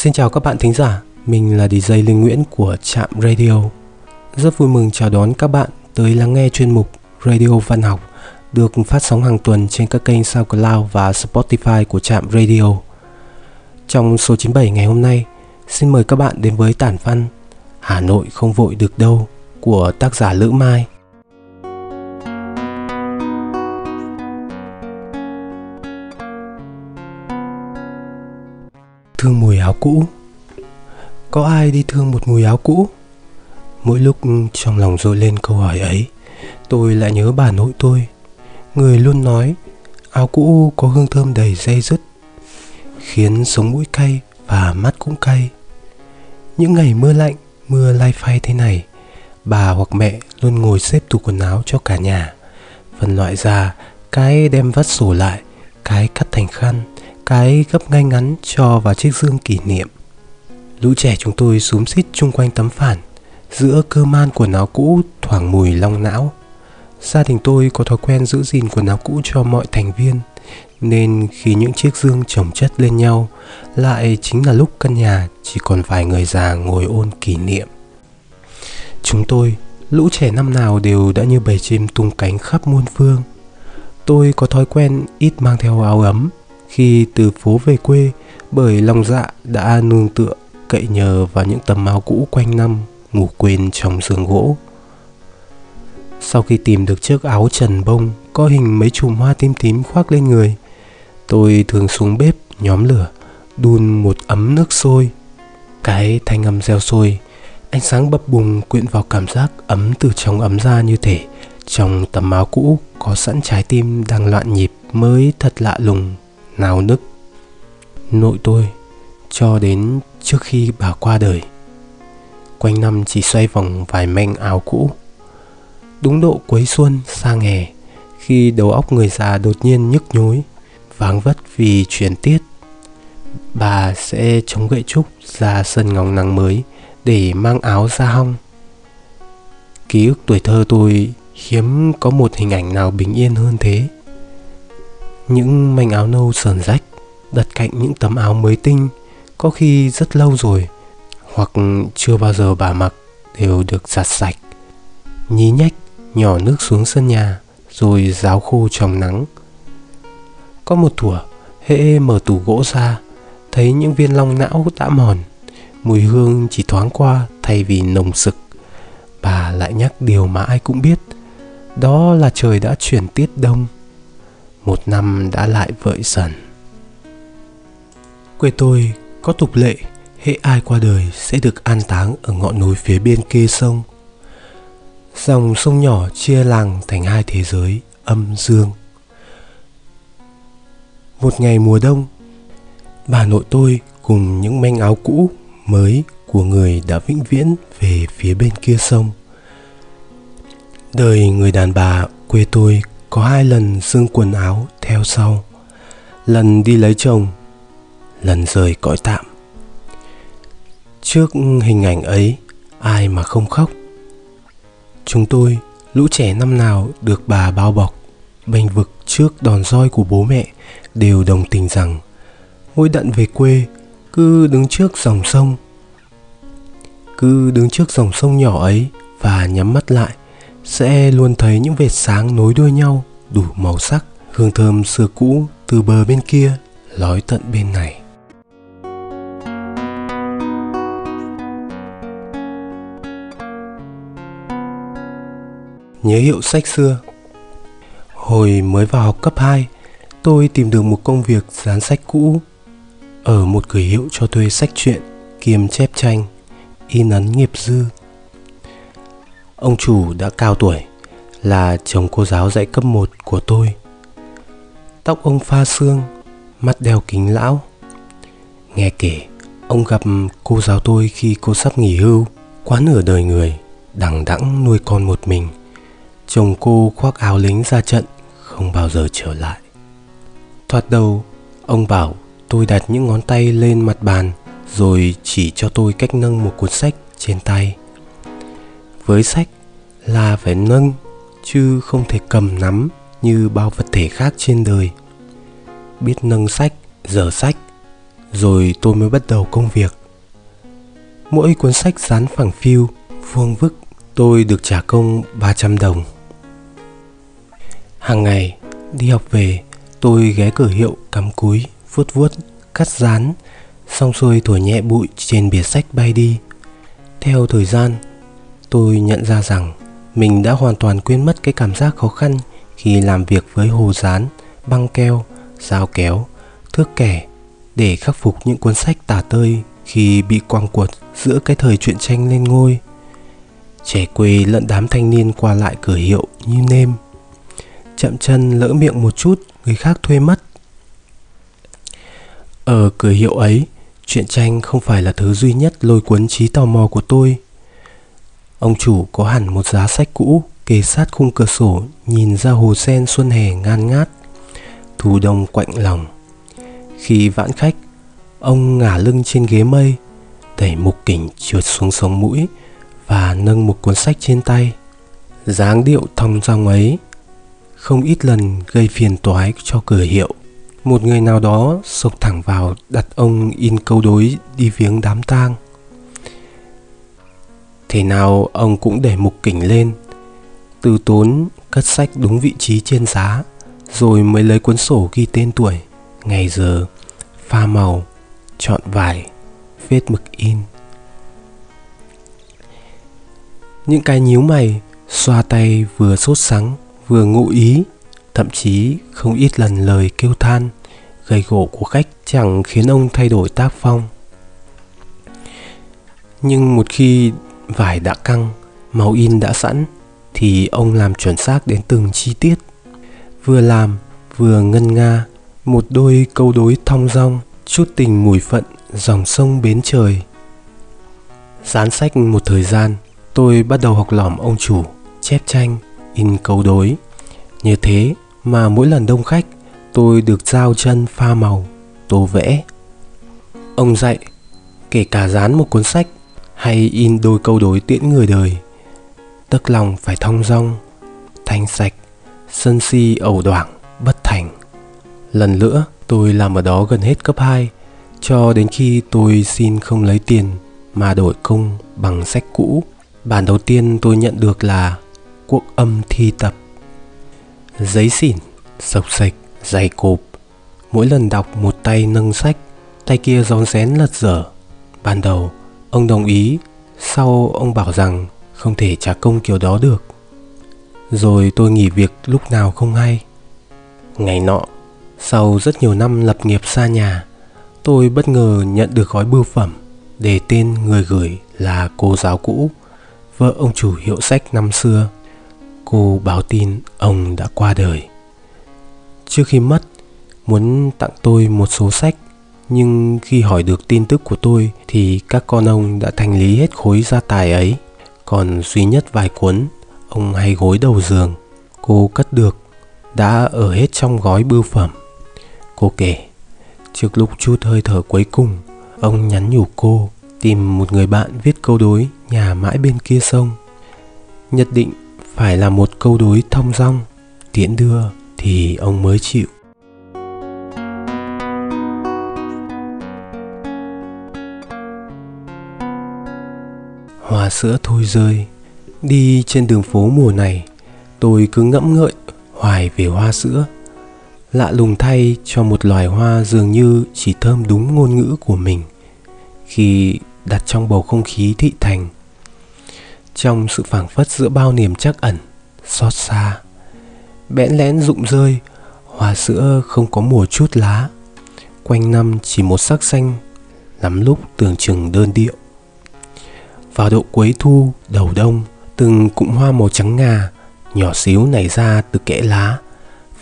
Xin chào các bạn thính giả, mình là DJ Linh Nguyễn của Trạm Radio. Rất vui mừng chào đón các bạn tới lắng nghe chuyên mục Radio Văn Học được phát sóng hàng tuần trên các kênh SoundCloud và Spotify của Trạm Radio. Trong số 97 ngày hôm nay, xin mời các bạn đến với tản văn Hà Nội không vội được đâu của tác giả Lữ Mai. Thương mùi áo cũ. Có ai đi thương một mùi áo cũ? Mỗi lúc trong lòng dội lên câu hỏi ấy, tôi lại nhớ bà nội tôi, người luôn nói áo cũ có hương thơm đầy day dứt, khiến sống mũi cay và mắt cũng cay. Những ngày mưa lạnh, mưa lai phai thế này, bà hoặc mẹ luôn ngồi xếp tủ quần áo cho cả nhà, phân loại ra cái đem vắt sổ lại, cái cắt thành khăn, cái gấp ngay ngắn cho vào chiếc dương kỷ niệm. Lũ trẻ chúng tôi xúm xít chung quanh tấm phản, giữa cơ man quần áo cũ thoảng mùi long não. Gia đình tôi có thói quen giữ gìn quần áo cũ cho mọi thành viên, nên khi những chiếc dương chồng chất lên nhau, lại chính là lúc căn nhà chỉ còn vài người già ngồi ôn kỷ niệm. Chúng tôi, lũ trẻ năm nào đều đã như bầy chim tung cánh khắp muôn phương. Tôi có thói quen ít mang theo áo ấm khi từ phố về quê, bởi lòng dạ đã nương tựa cậy nhờ vào những tấm áo cũ quanh năm ngủ quên trong giường gỗ. Sau khi tìm được chiếc áo trần bông có hình mấy chùm hoa tím tím khoác lên người, tôi thường xuống bếp nhóm lửa, đun một ấm nước sôi. Cái thanh âm reo sôi, ánh sáng bập bùng quyện vào cảm giác ấm từ trong ấm ra, như thể trong tấm áo cũ có sẵn trái tim đang loạn nhịp mới thật lạ lùng, náo nức. Nội tôi, cho đến trước khi bà qua đời, quanh năm chỉ xoay vòng vài manh áo cũ. Đúng độ cuối xuân sang hè, khi đầu óc người già đột nhiên nhức nhối, váng vất vì chuyển tiết, bà sẽ chống gậy trúc ra sân ngóng nắng mới để mang áo ra hong. Ký ức tuổi thơ tôi hiếm có một hình ảnh nào bình yên hơn thế. Những manh áo nâu sờn rách đặt cạnh những tấm áo mới tinh, có khi rất lâu rồi hoặc chưa bao giờ bà mặc, đều được giặt sạch, nhí nhách nhỏ nước xuống sân nhà rồi ráo khô trong nắng. Có một thủa, hễ mở tủ gỗ ra, thấy những viên long não đã mòn, mùi hương chỉ thoáng qua thay vì nồng sực, bà lại nhắc điều mà ai cũng biết, đó là trời đã chuyển tiết đông, một năm đã lại vợi dần. Quê tôi có tục lệ hễ ai qua đời sẽ được an táng ở ngọn núi phía bên kia sông. Dòng sông nhỏ chia làng thành hai thế giới âm dương. Một ngày mùa đông, bà nội tôi cùng những manh áo cũ mới của người đã vĩnh viễn về phía bên kia sông. Đời người đàn bà quê tôi có hai lần xương quần áo theo sau, lần đi lấy chồng, lần rời cõi tạm. Trước hình ảnh ấy, ai mà không khóc. Chúng tôi, lũ trẻ năm nào được bà bao bọc, bênh vực trước đòn roi của bố mẹ, đều đồng tình rằng mỗi đận về quê, cứ đứng trước dòng sông nhỏ ấy và nhắm mắt lại, sẽ luôn thấy những vệt sáng nối đuôi nhau đủ màu sắc, hương thơm xưa cũ từ bờ bên kia lói tận bên này. Nhớ hiệu sách xưa. Hồi mới vào học cấp 2, tôi tìm được một công việc dán sách cũ ở một cửa hiệu cho thuê sách truyện kiêm chép tranh, in ấn nghiệp dư. Ông chủ đã cao tuổi, là chồng cô giáo dạy cấp 1 của tôi. Tóc ông pha sương, mắt đeo kính lão. Nghe kể, ông gặp cô giáo tôi khi cô sắp nghỉ hưu, quá nửa đời người, đằng đẵng nuôi con một mình. Chồng cô khoác áo lính ra trận, không bao giờ trở lại. Thoạt đầu, ông bảo tôi đặt những ngón tay lên mặt bàn, rồi chỉ cho tôi cách nâng một cuốn sách trên tay. Với sách là phải nâng, chứ không thể cầm nắm như bao vật thể khác trên đời. Biết nâng sách, dở sách, rồi tôi mới bắt đầu công việc. Mỗi cuốn sách dán phẳng phiu, vuông vức, tôi được trả công 300 đồng. Hàng ngày, đi học về, tôi ghé cửa hiệu cắm cúi, vuốt vuốt, cắt dán, xong xuôi thổi nhẹ bụi trên bìa sách bay đi. Theo thời gian, tôi nhận ra rằng mình đã hoàn toàn quên mất cái cảm giác khó khăn khi làm việc với hồ dán, băng keo, dao kéo, thước kẻ để khắc phục những cuốn sách tả tơi khi bị quăng quật giữa cái thời truyện tranh lên ngôi. Trẻ quê lẫn đám thanh niên qua lại cửa hiệu như nêm. Chậm chân lỡ miệng một chút, người khác thuê mất. Ở cửa hiệu ấy, truyện tranh không phải là thứ duy nhất lôi cuốn trí tò mò của tôi. Ông chủ có hẳn một giá sách cũ kề sát khung cửa sổ nhìn ra hồ sen xuân hè ngan ngát, thu đông quạnh lòng. Khi vãn khách, ông ngả lưng trên ghế mây, đẩy mục kỉnh trượt xuống sống mũi và nâng một cuốn sách trên tay. Dáng điệu thong dong ấy không ít lần gây phiền toái cho cửa hiệu. Một người nào đó xộc thẳng vào đặt ông in câu đối đi viếng đám tang. Thế nào ông cũng để mục kỉnh lên, từ tốn cất sách đúng vị trí trên giá, rồi mới lấy cuốn sổ ghi tên tuổi, ngày giờ, pha màu, chọn vải, vết mực in. Những cái nhíu mày, xoa tay vừa sốt sắng, vừa ngụ ý, thậm chí không ít lần lời kêu than, gầy gổ của khách chẳng khiến ông thay đổi tác phong. Nhưng một khi vải đã căng, màu in đã sẵn, thì ông làm chuẩn xác đến từng chi tiết. Vừa làm, vừa ngân nga, một đôi câu đối thong dong, chút tình mùi phận, dòng sông bến trời. Dán sách một thời gian, tôi bắt đầu học lỏm ông chủ, chép tranh, in câu đối. Như thế mà mỗi lần đông khách, tôi được giao chân pha màu, tô vẽ. Ông dạy, kể cả dán một cuốn sách hay in đôi câu đối tiễn người đời, tấc lòng phải thong dong, thanh sạch, sân si ẩu đoảng, bất thành. Lần nữa, tôi làm ở đó gần hết cấp 2, cho đến khi tôi xin không lấy tiền mà đổi công bằng sách cũ. Bản đầu tiên tôi nhận được là Quốc âm thi tập. Giấy xỉn, sộc sạch, dày cộp. Mỗi lần đọc một tay nâng sách, tay kia rón rén lật dở. Ban đầu, ông đồng ý, sau ông bảo rằng không thể trả công kiểu đó được. Rồi tôi nghỉ việc lúc nào không hay. Ngày nọ, sau rất nhiều năm lập nghiệp xa nhà, tôi bất ngờ nhận được gói bưu phẩm để tên người gửi là cô giáo cũ, vợ ông chủ hiệu sách năm xưa. Cô báo tin ông đã qua đời. Trước khi mất, muốn tặng tôi một số sách, nhưng khi hỏi được tin tức của tôi thì các con ông đã thanh lý hết khối gia tài ấy. Còn duy nhất vài cuốn ông hay gối đầu giường, cô cất được, đã ở hết trong gói bưu phẩm. Cô kể, trước lúc chút hơi thở cuối cùng, ông nhắn nhủ cô tìm một người bạn viết câu đối nhà mãi bên kia sông. Nhất định phải là một câu đối thong dong, tiễn đưa thì ông mới chịu. Hoa sữa thôi rơi. Đi trên đường phố mùa này, tôi cứ ngẫm ngợi hoài về hoa sữa. Lạ lùng thay cho một loài hoa dường như chỉ thơm đúng ngôn ngữ của mình khi đặt trong bầu không khí thị thành. Trong sự phảng phất giữa bao niềm trắc ẩn, xót xa, bẽn lẽn rụng rơi, hoa sữa không có mùa chút lá, quanh năm chỉ một sắc xanh, lắm lúc tưởng chừng đơn điệu. Vào độ cuối thu, đầu đông, từng cụm hoa màu trắng ngà, nhỏ xíu nảy ra từ kẽ lá,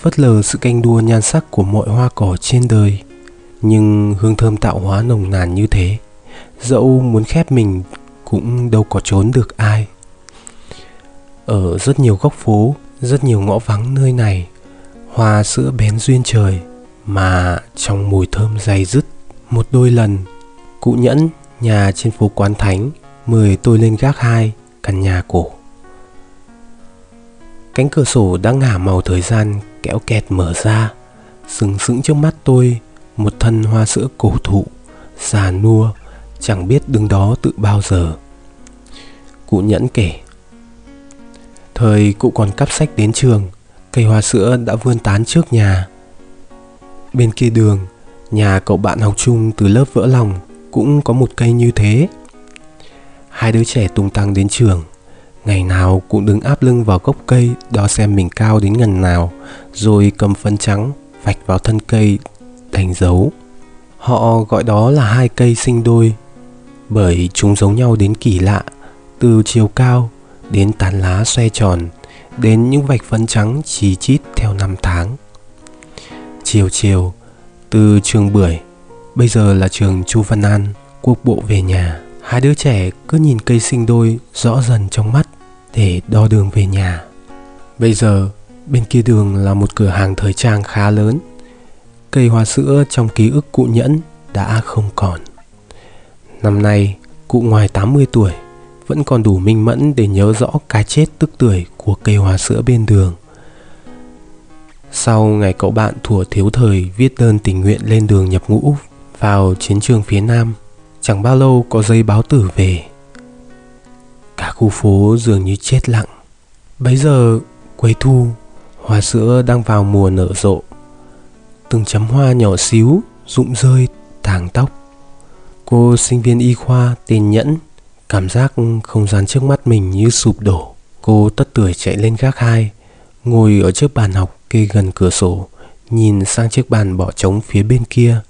phớt lờ sự canh đua nhan sắc của mọi hoa cỏ trên đời. Nhưng hương thơm tạo hóa nồng nàn như thế, dẫu muốn khép mình cũng đâu có trốn được ai. Ở rất nhiều góc phố, rất nhiều ngõ vắng nơi này, hoa sữa bén duyên trời, mà trong mùi thơm day dứt. Một đôi lần, cụ Nhẫn, nhà trên phố Quán Thánh, mời tôi lên gác 2, căn nhà cổ. Cánh cửa sổ đã ngả màu thời gian kéo kẹt mở ra, sừng sững trước mắt tôi một thân hoa sữa cổ thụ già nua, chẳng biết đứng đó tự bao giờ. Cụ Nhẫn kể, thời cụ còn cắp sách đến trường, cây hoa sữa đã vươn tán trước nhà. Bên kia đường, nhà cậu bạn học chung từ lớp vỡ lòng cũng có một cây như thế. Hai đứa trẻ tung tăng đến trường, ngày nào cũng đứng áp lưng vào gốc cây đo xem mình cao đến ngần nào, rồi cầm phấn trắng vạch vào thân cây thành dấu. Họ gọi đó là hai cây sinh đôi, bởi chúng giống nhau đến kỳ lạ, từ chiều cao đến tán lá xoay tròn, đến những vạch phấn trắng chì chít theo năm tháng. Chiều từ trường Bưởi, bây giờ là trường Chu Văn An, quốc bộ về nhà, hai đứa trẻ cứ nhìn cây sinh đôi rõ dần trong mắt để đo đường về nhà. Bây giờ bên kia đường là một cửa hàng thời trang khá lớn. Cây hoa sữa trong ký ức cụ Nhẫn đã không còn. Năm nay cụ ngoài 80 tuổi vẫn còn đủ minh mẫn để nhớ rõ cái chết tức tưởi của cây hoa sữa bên đường. Sau ngày cậu bạn thủa thiếu thời viết đơn tình nguyện lên đường nhập ngũ vào chiến trường phía Nam, chẳng bao lâu có giấy báo tử về. Cả khu phố dường như chết lặng. Bấy giờ cuối thu, hoa sữa đang vào mùa nở rộ. Từng chấm hoa nhỏ xíu rụng rơi tàng tóc. Cô sinh viên y khoa tên Nhẫn cảm giác không gian trước mắt mình như sụp đổ. Cô tất tưởi chạy lên gác 2, ngồi ở trước bàn học kê gần cửa sổ, nhìn sang chiếc bàn bỏ trống phía bên kia.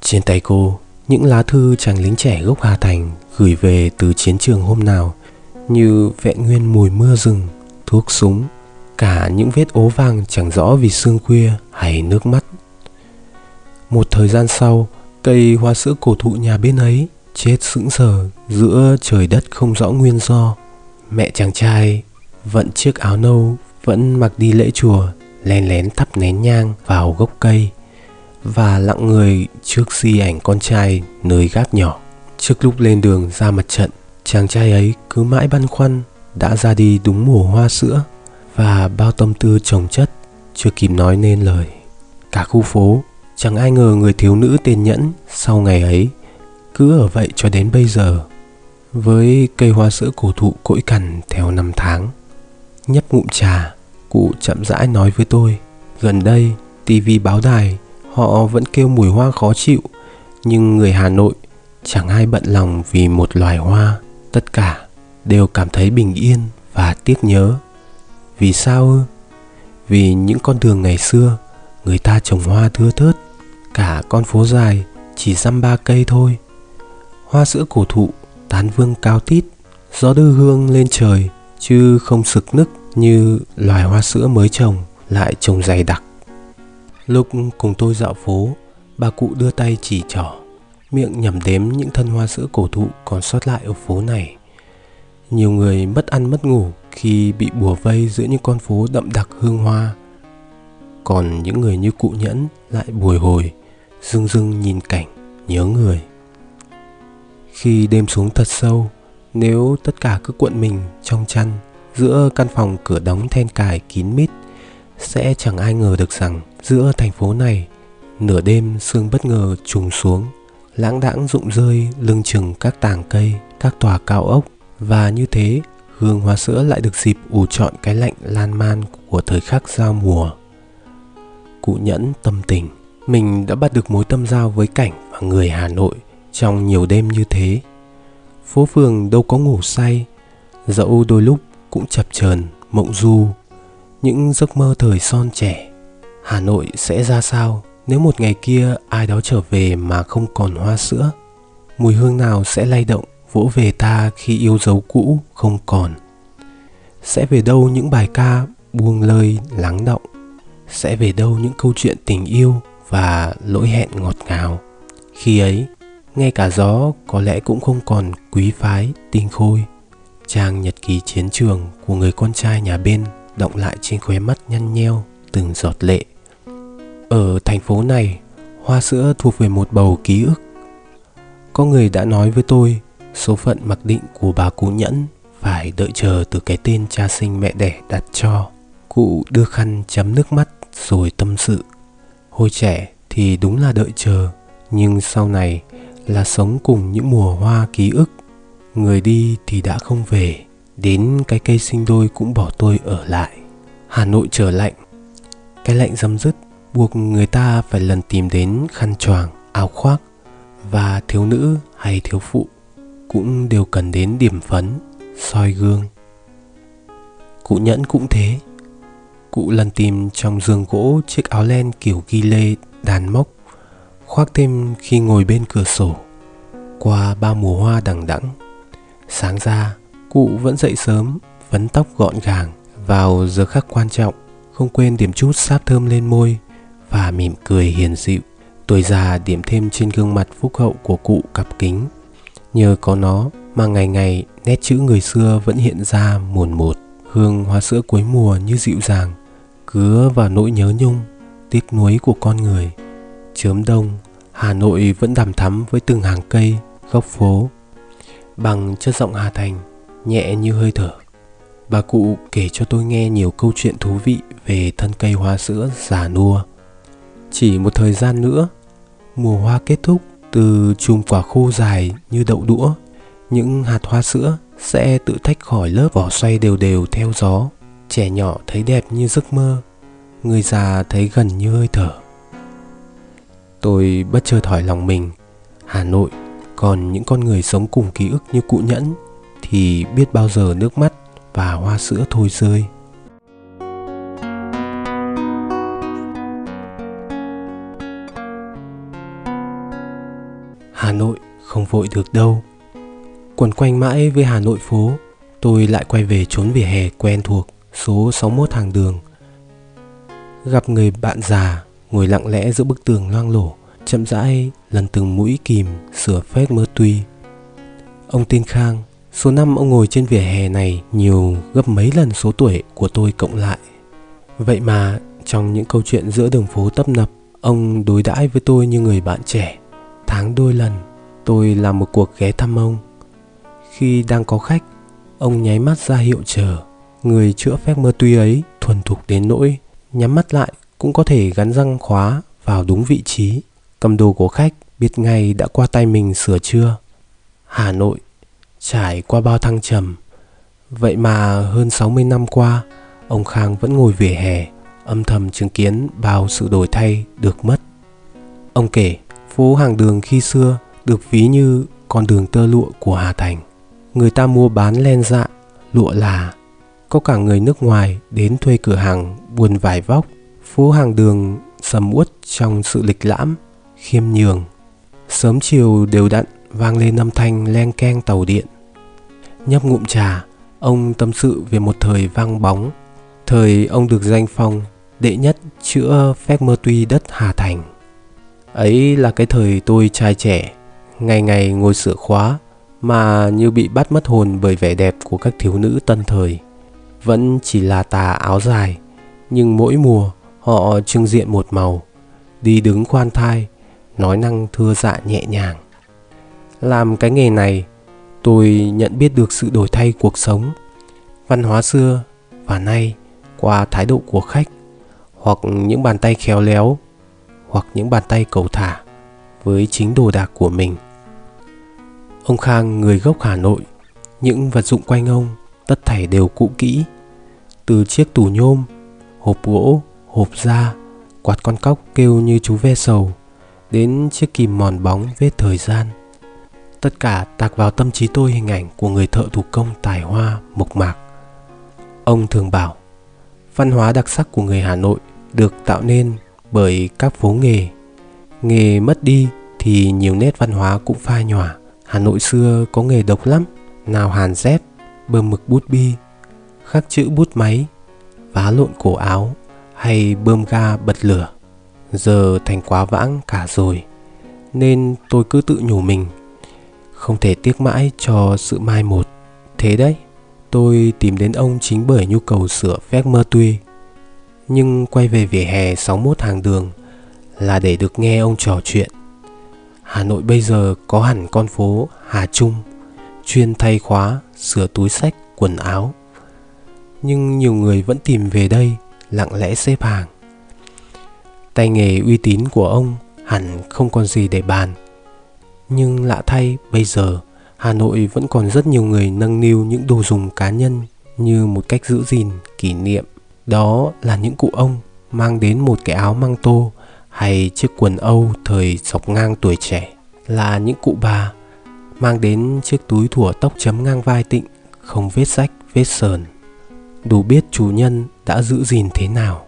Trên tay cô, những lá thư chàng lính trẻ gốc Hà Thành gửi về từ chiến trường hôm nào, như vẹn nguyên mùi mưa rừng, thuốc súng, cả những vết ố vàng chẳng rõ vì sương khuya hay nước mắt. Một thời gian sau, cây hoa sữa cổ thụ nhà bên ấy chết sững sờ giữa trời đất không rõ nguyên do. Mẹ chàng trai vẫn chiếc áo nâu vẫn mặc đi lễ chùa, lén lén thắp nén nhang vào gốc cây và lặng người trước di ảnh con trai nơi gác nhỏ. Trước lúc lên đường ra mặt trận, chàng trai ấy cứ mãi băn khoăn đã ra đi đúng mùa hoa sữa, và bao tâm tư chồng chất chưa kịp nói nên lời. Cả khu phố chẳng ai ngờ người thiếu nữ tên Nhẫn sau ngày ấy cứ ở vậy cho đến bây giờ, với cây hoa sữa cổ thụ cỗi cằn theo năm tháng. Nhấp ngụm trà, cụ chậm rãi nói với tôi, gần đây tivi báo đài họ vẫn kêu mùi hoa khó chịu, nhưng người Hà Nội chẳng ai bận lòng vì một loài hoa, tất cả đều cảm thấy bình yên và tiếc nhớ. Vì sao ư? Vì những con đường ngày xưa người ta trồng hoa thưa thớt, cả con phố dài chỉ dăm ba cây thôi. Hoa sữa cổ thụ tán vương cao tít, gió đưa hương lên trời, chứ không sực nức như loài hoa sữa mới trồng, lại trồng dày đặc. Lúc cùng tôi dạo phố, bà cụ đưa tay chỉ trỏ, miệng nhẩm đếm những thân hoa sữa cổ thụ còn sót lại ở phố này. Nhiều người mất ăn mất ngủ khi bị bủa vây giữa những con phố đậm đặc hương hoa. Còn những người như cụ Nhẫn lại bồi hồi, rưng rưng nhìn cảnh, nhớ người. Khi đêm xuống thật sâu, nếu tất cả cứ cuộn mình trong chăn giữa căn phòng cửa đóng then cài kín mít, sẽ chẳng ai ngờ được rằng giữa thành phố này, nửa đêm sương bất ngờ trùng xuống, lãng đãng rụng rơi lưng chừng các tàng cây, các tòa cao ốc. Và như thế, hương hoa sữa lại được dịp ù trọn cái lạnh lan man của thời khắc giao mùa. Cụ Nhẫn tâm tình, mình đã bắt được mối tâm giao với cảnh và người Hà Nội trong nhiều đêm như thế. Phố phường đâu có ngủ say, dẫu đôi lúc cũng chập chờn mộng du những giấc mơ thời son trẻ. Hà Nội sẽ ra sao nếu một ngày kia ai đó trở về mà không còn hoa sữa? Mùi hương nào sẽ lay động vỗ về ta khi yêu dấu cũ không còn? Sẽ về đâu những bài ca buông lơi lắng động? Sẽ về đâu những câu chuyện tình yêu và lỗi hẹn ngọt ngào? Khi ấy, ngay cả gió có lẽ cũng không còn quý phái, tinh khôi. Trang nhật ký chiến trường của người con trai nhà bên đọng lại trên khóe mắt nhăn nheo từng giọt lệ. Ở thành phố này, hoa sữa thuộc về một bầu ký ức. Có người đã nói với tôi, số phận mặc định của bà cụ Nhẫn phải đợi chờ từ cái tên cha sinh mẹ đẻ đặt cho. Cụ đưa khăn chấm nước mắt rồi tâm sự. Hồi trẻ thì đúng là đợi chờ, nhưng sau này là sống cùng những mùa hoa ký ức. Người đi thì đã không về, đến cái cây sinh đôi cũng bỏ tôi ở lại. Hà Nội trở lạnh, cái lạnh dâm dứt buộc người ta phải lần tìm đến khăn choàng, áo khoác, và thiếu nữ hay thiếu phụ cũng đều cần đến điểm phấn, soi gương. Cụ Nhẫn cũng thế. Cụ lần tìm trong giường gỗ chiếc áo len kiểu ghi lê đàn mốc, khoác thêm khi ngồi bên cửa sổ. Qua ba mùa hoa đằng đẵng, sáng ra cụ vẫn dậy sớm, vấn tóc gọn gàng, vào giờ khắc quan trọng không quên điểm chút sáp thơm lên môi và mỉm cười hiền dịu. Tuổi già điểm thêm trên gương mặt phúc hậu của cụ cặp kính. Nhờ có nó mà ngày ngày nét chữ người xưa vẫn hiện ra mồn một. Hương hoa sữa cuối mùa như dịu dàng, cứa vào nỗi nhớ nhung, tiếc nuối của con người. Chớm đông, Hà Nội vẫn đằm thắm với từng hàng cây, góc phố. Bằng chất giọng Hà Thành, nhẹ như hơi thở, bà cụ kể cho tôi nghe nhiều câu chuyện thú vị về thân cây hoa sữa già nua. Chỉ một thời gian nữa, mùa hoa kết thúc, từ chùm quả khô dài như đậu đũa, những hạt hoa sữa sẽ tự tách khỏi lớp vỏ xoay đều đều theo gió. Trẻ nhỏ thấy đẹp như giấc mơ, người già thấy gần như hơi thở. Tôi bất chợt hỏi lòng mình, Hà Nội, còn những con người sống cùng ký ức như cụ Nhẫn thì biết bao giờ nước mắt và hoa sữa thôi rơi. Hà Nội không vội được đâu. Quẩn quanh mãi với Hà Nội phố, tôi lại quay về chốn vỉa hè quen thuộc, số 61 Hàng Đường. Gặp người bạn già ngồi lặng lẽ giữa bức tường loang lổ, chậm rãi lần từng mũi kìm sửa phết mơ tuy. Ông tên Khang, số năm ông ngồi trên vỉa hè này nhiều gấp mấy lần số tuổi của tôi cộng lại. Vậy mà trong những câu chuyện giữa đường phố tấp nập, ông đối đãi với tôi như người bạn trẻ. Tháng đôi lần, tôi làm một cuộc ghé thăm ông. Khi đang có khách, ông nháy mắt ra hiệu chờ. Người chữa phép mơ tuy ấy thuần thục đến nỗi nhắm mắt lại cũng có thể gắn răng khóa vào đúng vị trí. Cầm đồ của khách biết ngay đã qua tay mình sửa chưa. Hà Nội trải qua bao thăng trầm, vậy mà hơn 60 năm qua, ông Khang vẫn ngồi vỉa hè, âm thầm chứng kiến bao sự đổi thay được mất. Ông kể phố Hàng Đường khi xưa được ví như con đường tơ lụa của Hà Thành. Người ta mua bán len dạ, lụa là. Có cả người nước ngoài đến thuê cửa hàng buôn vải vóc. Phố Hàng Đường sầm uất trong sự lịch lãm, khiêm nhường. Sớm chiều đều đặn vang lên âm thanh len keng tàu điện. Nhấp ngụm trà, ông tâm sự về một thời vang bóng. Thời ông được danh phong đệ nhất chữa phép mơ tuy đất Hà Thành. Ấy là cái thời tôi trai trẻ, ngày ngày ngồi sửa khóa mà như bị bắt mất hồn bởi vẻ đẹp của các thiếu nữ tân thời. Vẫn chỉ là tà áo dài, nhưng mỗi mùa họ trưng diện một màu, đi đứng khoan thai, nói năng thưa dạ nhẹ nhàng. Làm cái nghề này, tôi nhận biết được sự đổi thay cuộc sống, văn hóa xưa và nay qua thái độ của khách, hoặc những bàn tay khéo léo, hoặc những bàn tay cầu thả với chính đồ đạc của mình. Ông Khang người gốc Hà Nội, những vật dụng quanh ông tất thảy đều cũ kỹ, từ chiếc tủ nhôm, hộp gỗ, hộp da, quạt con cóc kêu như chú ve sầu, đến chiếc kìm mòn bóng vết thời gian. Tất cả tạc vào tâm trí tôi hình ảnh của người thợ thủ công tài hoa mộc mạc. Ông thường bảo, văn hóa đặc sắc của người Hà Nội được tạo nên bởi các phố nghề. Nghề mất đi thì nhiều nét văn hóa cũng phai nhòa. Hà Nội xưa có nghề độc lắm, nào hàn dép, bơm mực bút bi, khắc chữ bút máy, vá lộn cổ áo, hay bơm ga bật lửa. Giờ thành quá vãng cả rồi, nên tôi cứ tự nhủ mình, không thể tiếc mãi cho sự mai một. Thế đấy, tôi tìm đến ông chính bởi nhu cầu sửa phép mơ tuy. Nhưng quay về vỉa hè 61 Hàng Đường là để được nghe ông trò chuyện. Hà Nội bây giờ có hẳn con phố Hà Trung, chuyên thay khóa, sửa túi xách, quần áo. Nhưng nhiều người vẫn tìm về đây, lặng lẽ xếp hàng. Tay nghề uy tín của ông hẳn không còn gì để bàn. Nhưng lạ thay, bây giờ Hà Nội vẫn còn rất nhiều người nâng niu những đồ dùng cá nhân như một cách giữ gìn, kỷ niệm. Đó là những cụ ông mang đến một cái áo măng tô hay chiếc quần Âu thời dọc ngang tuổi trẻ. Là những cụ bà mang đến chiếc túi thủa tóc chấm ngang vai tịnh, không vết rách, vết sờn. Đủ biết chủ nhân đã giữ gìn thế nào.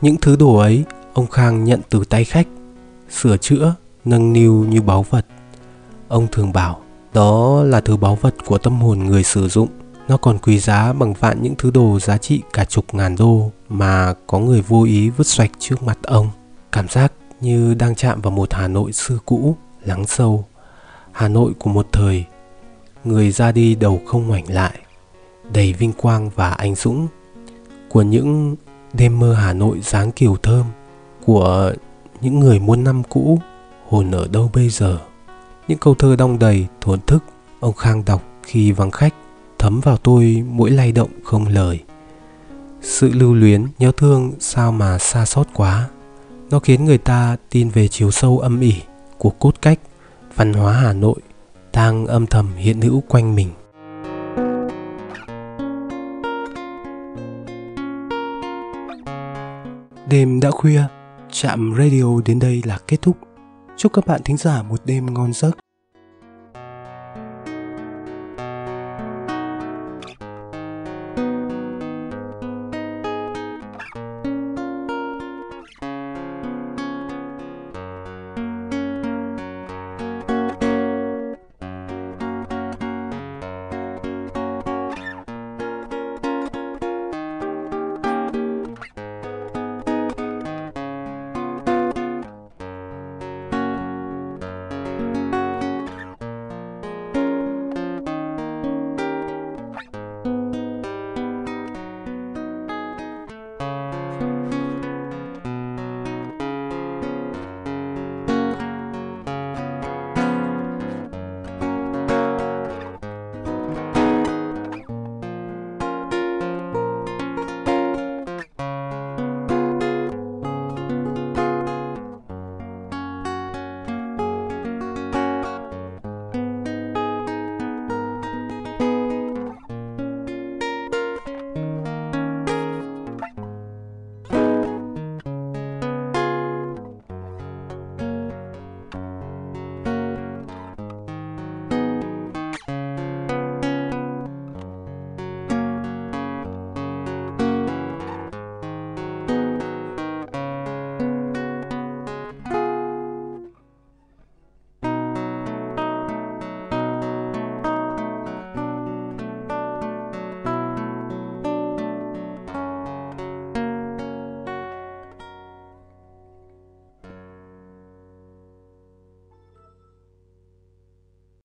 Những thứ đồ ấy, ông Khang nhận từ tay khách, sửa chữa, nâng niu như báu vật. Ông thường bảo, đó là thứ báu vật của tâm hồn người sử dụng. Nó còn quý giá bằng vạn những thứ đồ giá trị cả chục ngàn đô mà có người vô ý vứt xoạch trước mặt ông. Cảm giác như đang chạm vào một Hà Nội xưa cũ, lắng sâu. Hà Nội của một thời, người ra đi đầu không ngoảnh lại, đầy vinh quang và anh dũng. Của những đêm mơ Hà Nội dáng kiều thơm, của những người muôn năm cũ, hồn ở đâu bây giờ. Những câu thơ đong đầy, thổn thức, ông Khang đọc khi vắng khách, thấm vào tôi mỗi lay động không lời. Sự lưu luyến, nhớ thương sao mà xa xót quá. Nó khiến người ta tin về chiều sâu âm ỉ của cốt cách, văn hóa Hà Nội đang âm thầm hiện hữu quanh mình. Đêm đã khuya, Trạm Radio đến đây là kết thúc. Chúc các bạn thính giả một đêm ngon giấc.